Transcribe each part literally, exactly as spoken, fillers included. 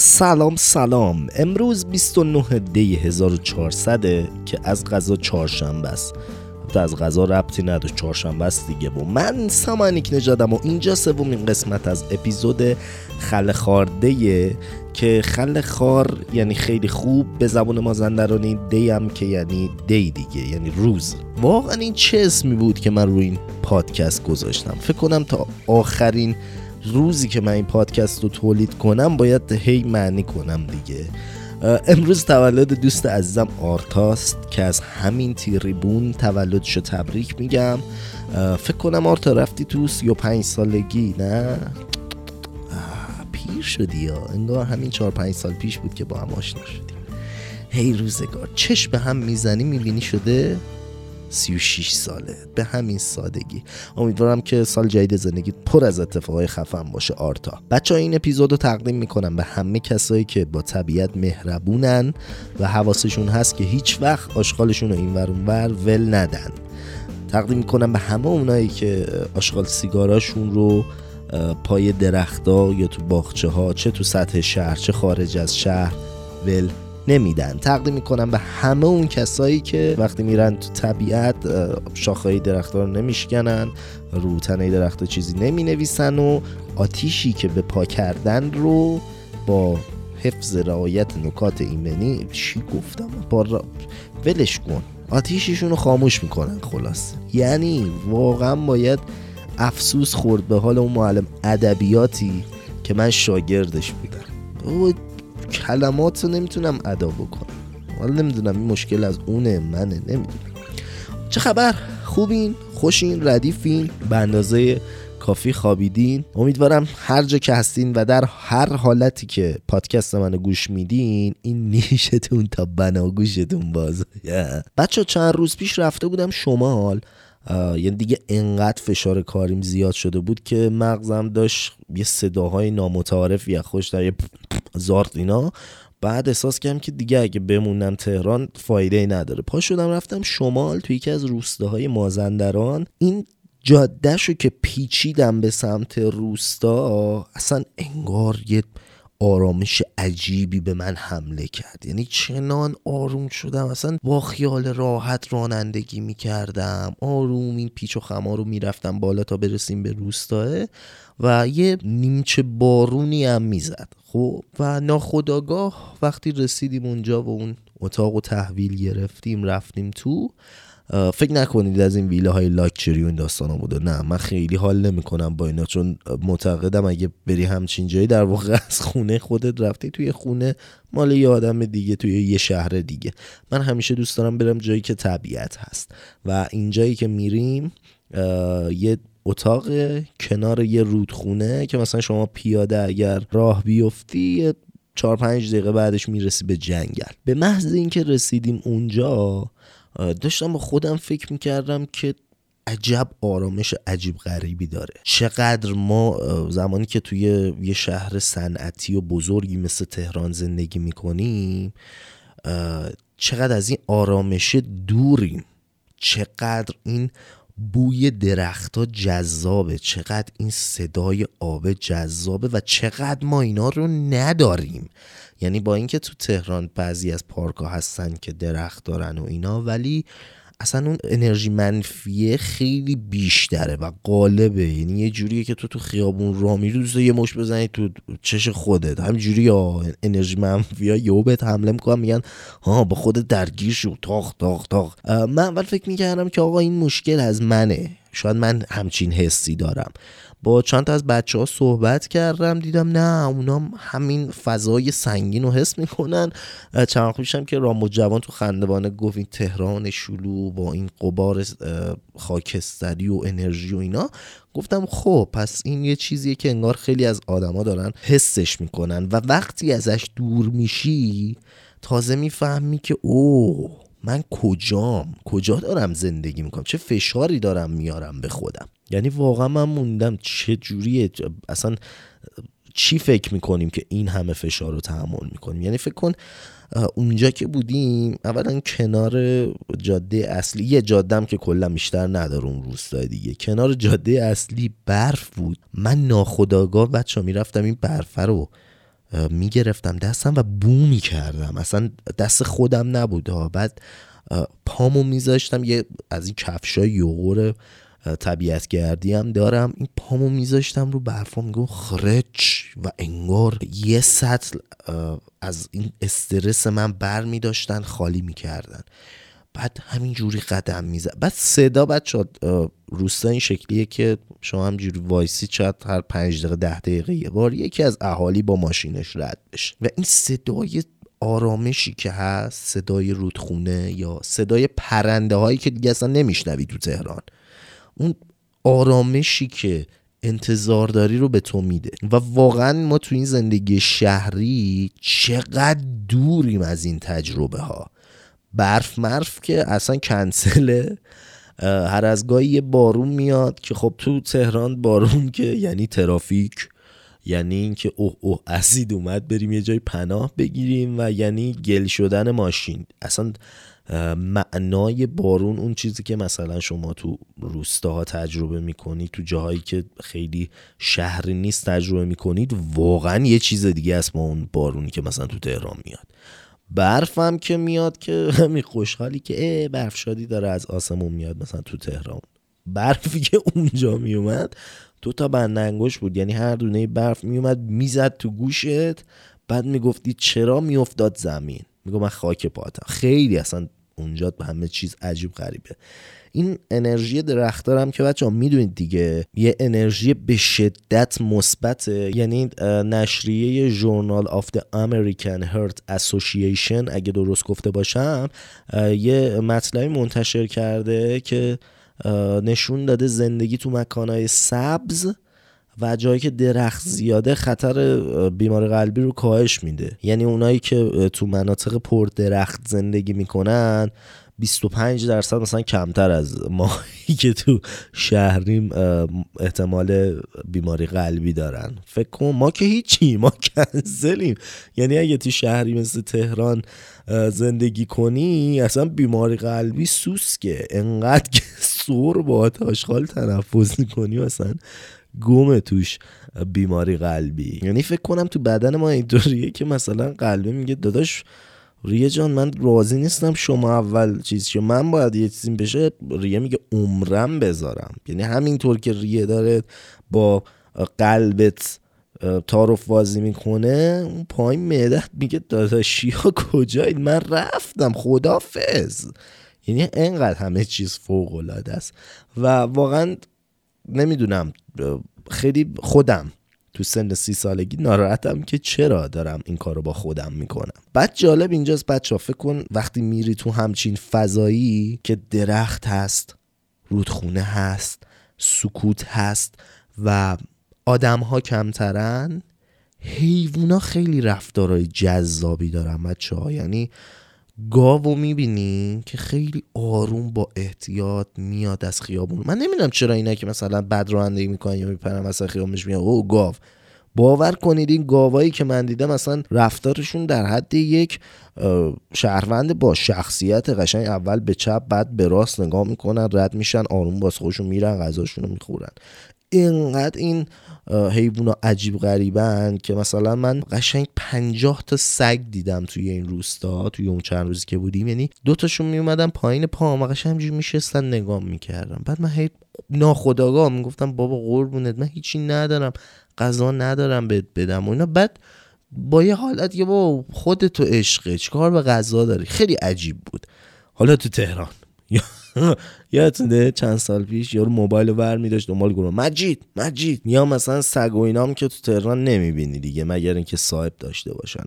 سلام سلام، امروز بیست و نه دی هزار و چهارصد که از قضا چهارشنبه است. البته از قضا ربطی نداره، چهارشنبه است دیگه. و من سامان نیکنژادم و اینجا سومین قسمت از اپیزود خلخارده، که خلخار یعنی خیلی خوب، به زبان مازندرانی دی هم که یعنی دی دیگه، یعنی روز. واقعا این چه اسمی بود که من روی این پادکست گذاشتم؟ فکر کنم تا آخرین روزی که من این پادکست رو تولید کنم باید هی معنی کنم دیگه. امروز تولد دوست عزیزم آرتاست که از همین تریبون تولدشو تبریک میگم. فکر کنم آرتا رفتی تو سی و پنج سالگی، نه؟ پیر شدی ها، انگار همین چهار پنج سال پیش بود که با هم آشنا شدیم. هی روزگار، چشم به هم میزنی میبینی شده سی و شش ساله، به همین سادگی. امیدوارم که سال جدید زندگی پر از اتفاقای خفن باشه آرتا. بچه ها، این اپیزودو تقدیم میکنم به همه کسایی که با طبیعت مهربونن و حواسشون هست که هیچ وقت آشغالشون رو اینور اونور ول ندن. تقدیم میکنم به همه اونایی که آشغال سیگاراشون رو پای درختا یا تو باغچه ها، چه تو سطح شهر چه خارج از شهر، ول نمیدن. تقدیم میکنم به همه اون کسایی که وقتی میرن تو طبیعت شاخهای درخت‌ها رو نمیشکنن، رو تنه درخت‌ها چیزی نمینویسن و آتیشی که به پا کردن رو با حفظ رعایت نکات ایمنی چی گفتم با ولش کن، آتیششون رو خاموش میکنن. خلاص یعنی واقعا باید افسوس خورد به حال اون معلم ادبیاتی که من شاگردش بودم. کلمات رو نمیتونم ادا بکنم، ولی نمیدونم این مشکل از اونه منه، نمیدونم. چه خبر؟ خوبین؟ خوشین؟ ردیفین؟ به اندازه کافی خوابیدین؟ امیدوارم هر جا که هستین و در هر حالتی که پادکست منو گوش میدین، این نیشتون تا بناگوشتون باز. بچه، چند روز پیش رفته بودم شمال، یعنی دیگه انقدر فشار کاریم زیاد شده بود که مغزم داشت یه صداهای نامتعارف یا خوش در یه زارت اینا. بعد احساس کردم که دیگه اگه بمونم تهران فایده نداره. پا شدم رفتم شمال، توی یکی از روستاهای مازندران. این جادهشو که پیچیدم به سمت روستا، اصلا انگار یه آرامش عجیبی به من حمله کرد. یعنی چنان آروم شدم، اصلا با خیال راحت رانندگی میکردم آروم، این پیچ و خما رو میرفتم بالا تا برسیم به روستاه و یه نیمچه بارونی هم میزد. خب و ناخودآگاه وقتی رسیدیم اونجا و اون اتاق رو تحویل گرفتیم رفتیم تو، فکر نکنید از این ویلاهای لاکچری و این داستانا بوده، نه، من خیلی حال نمی‌کنم با اینا، چون معتقدم اگه بری همچین جایی در واقع از خونه خودت رفتی توی خونه مال یه آدم دیگه توی یه شهر دیگه. من همیشه دوست دارم برم جایی که طبیعت هست و این جایی که میریم یه اتاق کنار یه رودخونه که مثلا شما پیاده اگر راه بیفتی چهار پنج دقیقه بعدش میرسی به جنگل. به محض اینکه رسیدیم اونجا داشتم با خودم فکر میکردم که عجب آرامش عجیب غریبی داره. چقدر ما زمانی که توی یه شهر صنعتی و بزرگی مثل تهران زندگی میکنیم چقدر از این آرامش دوریم، چقدر این بوی درخت ها جذابه، چقدر این صدای آب جذابه و چقدر ما اینا رو نداریم. یعنی با اینکه تو تهران بعضی از پارک ها هستن که درخت دارن و اینا، ولی اصلا اون انرژی منفیه خیلی بیشتره و غالبه. یعنی یه جوریه که تو تو خیابون را میری دوست یه مش بزنی تو چش خودت، همینجوری انرژی منفی ها یهو بهت حمله میکنن، میگن ها با خودت درگیر شو، تاخ تاخ تاخ. من اول فکر میکردم که آقا این مشکل از منه، شاید من همچین حسی دارم. با چند تا از بچه ها صحبت کردم دیدم نه، اونام همین فضای سنگین رو حس میکنن. چند خوشم که رامو جوان تو خندوانه گفت این تهران شلو با این غبار خاکستری و انرژی و اینا، گفتم خب پس این یه چیزیه که انگار خیلی از آدم ها دارن حسش میکنن و وقتی ازش دور میشی تازه میفهمی که اوه من کجام، کجا دارم زندگی میکنم، چه فشاری دارم میارم به خودم. یعنی واقعا من موندم چه جوریه، اصلا چی فکر میکنیم که این همه فشار رو تحمل میکنیم. یعنی فکر کن اونجا که بودیم، اولا کنار جاده اصلی، یه جادم که کلا بیشتر نداره اون روستای دیگه، کنار جاده اصلی برف بود. من ناخودآگاه بچه‌ها میرفتم این برف رو میگرفتم دستم و بو میکردم، اصلا دست خودم نبود. بعد پامو میذاشتم، یه از این کفشای یوغور طبیعتگردی هم دارم، این پامو میذاشتم رو برفا میگم خرچ و انگار یه سطل از این استرس من بر میداشتن خالی میکردن. بعد همین جوری قدم میزد. بعد صدا بچه روستا این شکلیه که شما همجوری وایسی چت هر پنج دقیقه ده دقیقه یه بار یکی از اهالی با ماشینش رد بشه و این صدای آرامشی که هست، صدای رودخونه یا صدای پرنده هایی که دیگه اصلا نمیشنوی تو تهران، اون آرامشی که انتظار داری رو به تو میده. و واقعا ما تو این زندگی شهری چقدر دوریم از این تجربه ها. برف مرف که اصلا کنسله، هر از گاهی یه بارون میاد که خب تو تهران بارون که یعنی ترافیک، یعنی اینکه اوه اوه اسید اومد بریم یه جای پناه بگیریم، و یعنی گل شدن ماشین. اصلا معنای بارون اون چیزی که مثلا شما تو روستاها تجربه میکنی، تو جاهایی که خیلی شهری نیست تجربه میکنید، واقعا یه چیز دیگه است ما اون بارونی که مثلا تو تهران میاد. برف هم که میاد که همین خوشحالی که ای برف شادی داره از آسمون میاد. مثلا تو تهران برفی که اونجا میومد دو تا بند انگشت بود، یعنی هر دونه برف میومد میزد تو گوشت، بعد میگفتی چرا میافتاد زمین، میگم من خاک پاتم. خیلی اصلا اونجا همه چیز عجیب غریبه. این انرژی درخت‌ها هم که بچه‌ها میدونید دیگه، یه انرژی به شدت مثبته. یعنی نشریه جورنال آف ده امریکن هرت اسوشییشن اگه درست گفته باشم یه مطلبی منتشر کرده که نشون داده زندگی تو مکان‌های سبز و جایی که درخت زیاده خطر بیماری قلبی رو کاهش میده. یعنی اونایی که تو مناطق پر درخت زندگی میکنن بیست و پنج درصد مثلا کمتر از ماهی که تو شهریم احتمال بیماری قلبی دارن. فکر کن ما که هیچی، ما کنسلیم. یعنی اگه تو شهری مثل تهران زندگی کنی اصلا بیماری قلبی سوسکه، انقدر که سور با آشغال تنفس میکنی اصلا گم توش بیماری قلبی. یعنی فکر کنم تو بدن ما اینطوریه که مثلا قلبه میگه داداش ریه جان من راضی نیستم شما اول چیز که من باید یه چیزی بشه، ریه میگه عمرم بذارم. یعنی همینطور که ریه داره با قلبت تعارف بازی میکنه، اون پایین معدت میگه داداشیا کجایید من رفتم خدافظ. یعنی انقدر همه چیز فوق العاده است و واقعا نمیدونم، خیلی خودم تو سن سی سالگی ناراحتم که چرا دارم این کارو با خودم میکنم. بعد جالب اینجاست بچه‌ها، فکر کن وقتی میری تو همچین فضایی که درخت هست، رودخونه هست، سکوت هست و آدم‌ها کمترن، حیوونا خیلی رفتارهای جذابی دارن بچه‌ها. یعنی گاوو میبینی که خیلی آروم با احتیاط میاد از خیابون. من نمیدونم چرا اینا که مثلا بد رانندگی میکنن یا میپرن مثلا خیابونش میاد او گاو. باور کنید این گاوایی که من دیدم مثلا رفتارشون در حد یک شهروند با شخصیت قشنگ، اول به چپ بعد به راست نگاه میکنن، رد میشن، آروم باز خودشون میرن، غذاشون رو میخورن. اینقدر این حیوونا عجیب غریبن که مثلا من قشنگ پنجاه تا سگ دیدم توی این روستا توی اون چند روزی که بودیم. یعنی دوتاشون میومدن پایین پام قشنگ همینجوری میشستن نگاه میکردم. بعد من هی ناخودآگاه میگفتم بابا قربونت من هیچی ندارم، غذا ندارم بهت بدم و اینا. بعد با یه حالت یه با خودتو عشقه چیکار به غذا داری. خیلی عجیب بود. حالا تو تهران یادتونه چند سال پیش یارو موبایل ور می‌داشت دنبال گروه مجید مجید یا مثلا سگ و اینا هم که تو تهران نمیبینی دیگه مگر اینکه صاحب داشته باشن.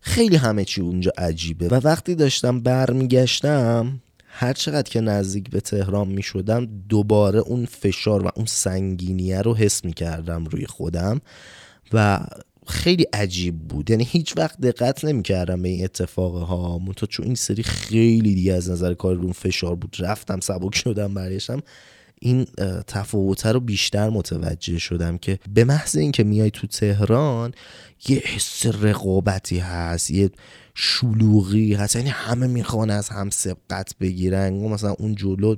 خیلی همه چی اونجا عجیبه. و وقتی داشتم برمیگشتم هر چقدر که نزدیک به تهران میشدم دوباره اون فشار و اون سنگینیه رو حس میکردم روی خودم و خیلی عجیب بود. یعنی هیچ وقت دقت نمی‌کردم به این اتفاقها، منتها چون این سری خیلی دیگه از نظر کار رو فشار بود رفتم سبک شدم برگشتم این تفاوت رو بیشتر متوجه شدم که به محض اینکه میای تو تهران یه حس رقابتی هست، یه شلوغی هست، یعنی همه میخوان از هم سبقت بگیرن، مثلا اون جلو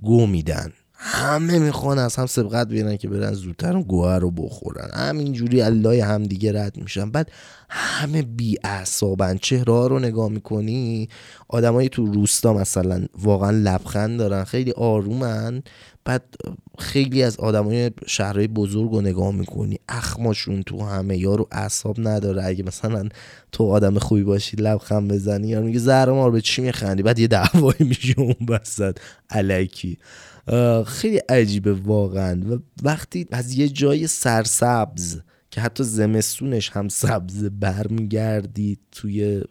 گو میدن، همه میخوان از هم سبقت بیارن که برن زودتر گوهر رو بخورن. همینجوری علای همدیگه رد میشن. بعد همه بی‌اعصابن. چهره‌ها رو نگاه میکنی، آدمای تو روستا مثلا واقعا لبخند دارن، خیلی آرومن. بعد خیلی از آدمای شهرهای بزرگ رو نگاه میکنی، اخماشون تو همه، یارو اعصاب نداره. اگه مثلا تو آدم خوبی باشی لبخند بزنی، یارو میگه زهر مار به چی میخندی، بعد یه دعوایی میشه اون وسط الکی. خیلی عجیبه واقعا. و وقتی از یه جای سرسبز که حتی زمستونش هم سبز برمیگردی توی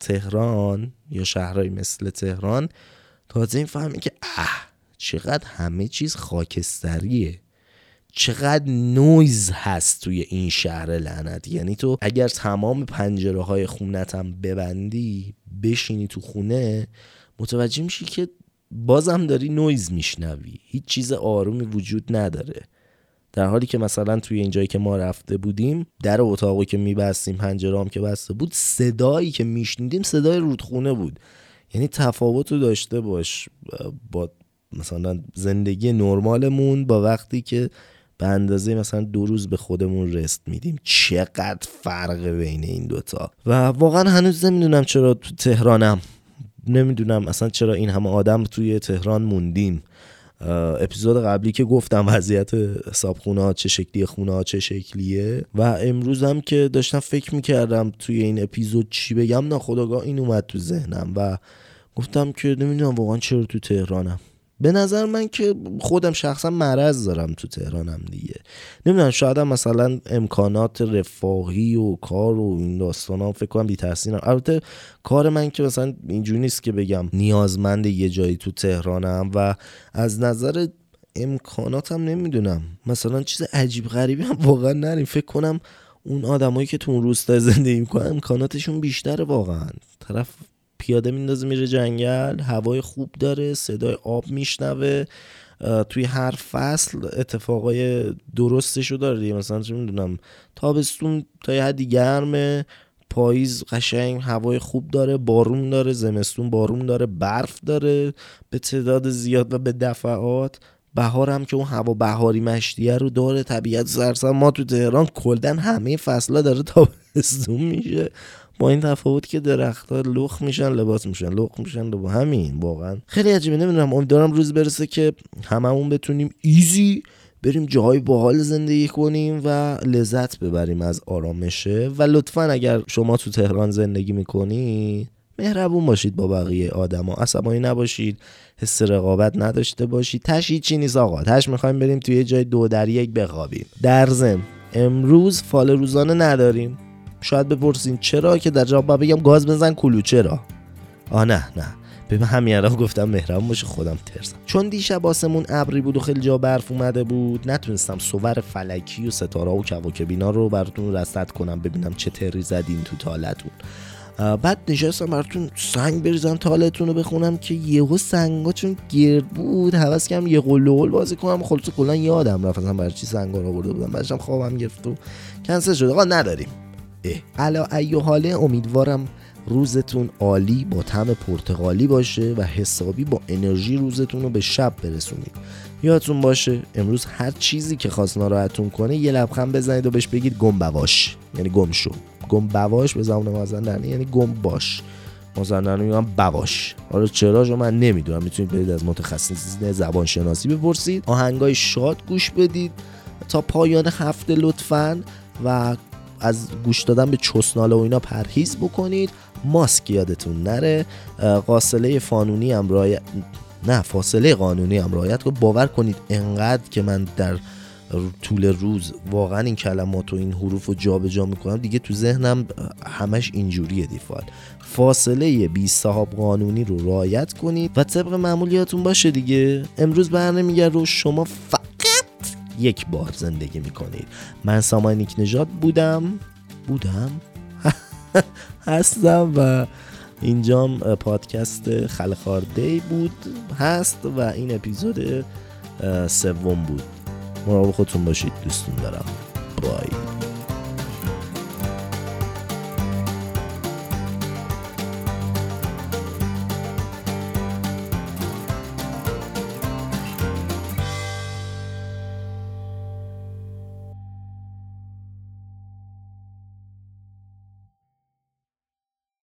تهران یا شهرهایی مثل تهران، تازه این فهمی که اه چقدر همه چیز خاکستریه، چقدر نویز هست توی این شهر لعنت. یعنی تو اگر تمام پنجره های خونت هم ببندی بشینی تو خونه، متوجه میشی که بازم داری نویز میشنوی، هیچ چیز آرومی وجود نداره. در حالی که مثلا توی این جایی که ما رفته بودیم، در اتاقی که میبستیم، پنجره هم که بسته بود، صدایی که میشنیدیم صدای رودخونه بود. یعنی تفاوت رو داشته باش با مثلا زندگی نرمالمون با وقتی که به اندازه مثلا دو روز به خودمون رست میدیم، چقدر فرق بین این دوتا. و واقعا هنوز نمیدونم چرا تو تهرانم، نمیدونم اصلا چرا این همه آدم توی تهران موندیم. اپیزود قبلی که گفتم وضعیت حسابخونه ها چه شکلیه، خونه ها چه شکلیه، و امروز هم که داشتم فکر میکردم توی این اپیزود چی بگم، ناخودآگاه این اومد تو ذهنم و گفتم که نمیدونم واقعا چرا تو تهرانم. به نظر من که خودم شخصا مرض دارم تو تهرانم دیگه. نمیدونم، شاید هم مثلا امکانات رفاهی و کار و این داستانا فکر کنم بی تاثیرم. البته کار من که مثلا اینجوری نیست که بگم نیازمند یه جایی تو تهرانم، و از نظر امکاناتم نمیدونم مثلا چیز عجیب غریبی هم واقعا نریم. فکر کنم اون آدمایی که تو اون روستا زندگی میکنن امکاناتشون بیشتره واقعا. طرف پیاده میندازه میره جنگل، هوای خوب داره، صدای آب میشنوه، توی هر فصل اتفاقای درستشو داره دیگه. مثلا چه میدونم تابستون تا یه حدی گرمه، پاییز قشنگ هوای خوب داره، بارون داره، زمستون بارون داره، برف داره به تعداد زیاد و به دفعات، بهار هم که اون هوا بهاری مشتیه رو داره، طبیعت سرسبز. ما تو تهران کلدن همه فصلا داره تابستون میشه، با این تفاوت که درخت‌ها لخ میشن لباس میشن، لخ میشن لباس. همین واقعا خیلی عجیبه. نمیدونم، امیدوارم روز برسه که هممون بتونیم ایزی بریم جاهای باحال زندگی کنیم و لذت ببریم از آرامشه. و لطفاً اگر شما تو تهران زندگی میکنی، مهربون باشید با بقیه آدما، عصبانی نباشید، حس رقابت نداشته باشید. تش هیچی نیست آقا، تش میخوایم بریم توی یه جای دو در یک بخوابیم. در ضمن امروز فال روزانه نداریم. شاید بپرسین چرا، که در جواب بگم گاز بزن کلوچه را. آه نه نه، به همین الان گفتم مهربون باشه، خودم ترسم. چون دیشب آسمون ابری بود و خیلی جا برف اومده بود، نتونستم صور فلکی و ستاره و کواکب اینا رو براتون رصد کنم ببینم چه تری زدین تو تالتون. بعد نشستم براتون سنگ بریزم تالتون رو بخونم که یهو سنگا چون گرد بود حواس کردم یه قلول بازی کنم، خلاص کلا یادم رفت اصلا برای چی سنگا رو آورده بودم. بعدش خوابم گرفت و کنسل شد. آقا نداریم. علا ایو حاله، امیدوارم روزتون عالی با طعم پرتقالی باشه و حسابی با انرژی روزتون رو به شب برسونید. یادتون باشه امروز هر چیزی که خواست ناراحتتون کنه یه لبخند بزنید و بهش بگید گم بواش، یعنی گم شو. گم بواش به زبان مازندرانی یعنی گم باش. مازندرانی میگن بواش. حالا چراشو من نمیدونم، میتونید برید از متخصصین زبان شناسی بپرسید. آهنگای شاد گوش بدید تا پایان هفته لطفاً، و از گوش دادن به چسناله و اینا پرهیز بکنید. ماسک یادتون نره. فاصله قانونی هم رعایت نه فاصله قانونی هم رعایت رو باور کنید. انقدر که من در طول روز واقعا این کلمات و این حروف رو جابجا میکنم دیگه، تو ذهنم همش اینجوریه دیفال. فاصله بی صاحب قانونی رو رعایت کنید و طبق معمولیاتون باشه دیگه. امروز برنمیگرده و شما فقط یک بار زندگی میکنید. من سامان نیکنژاد بودم بودم هستم و اینجام پادکست خلخارده بود هست و این اپیزود سوم بود. مراقب خودتون باشید، دوستون دارم. بای.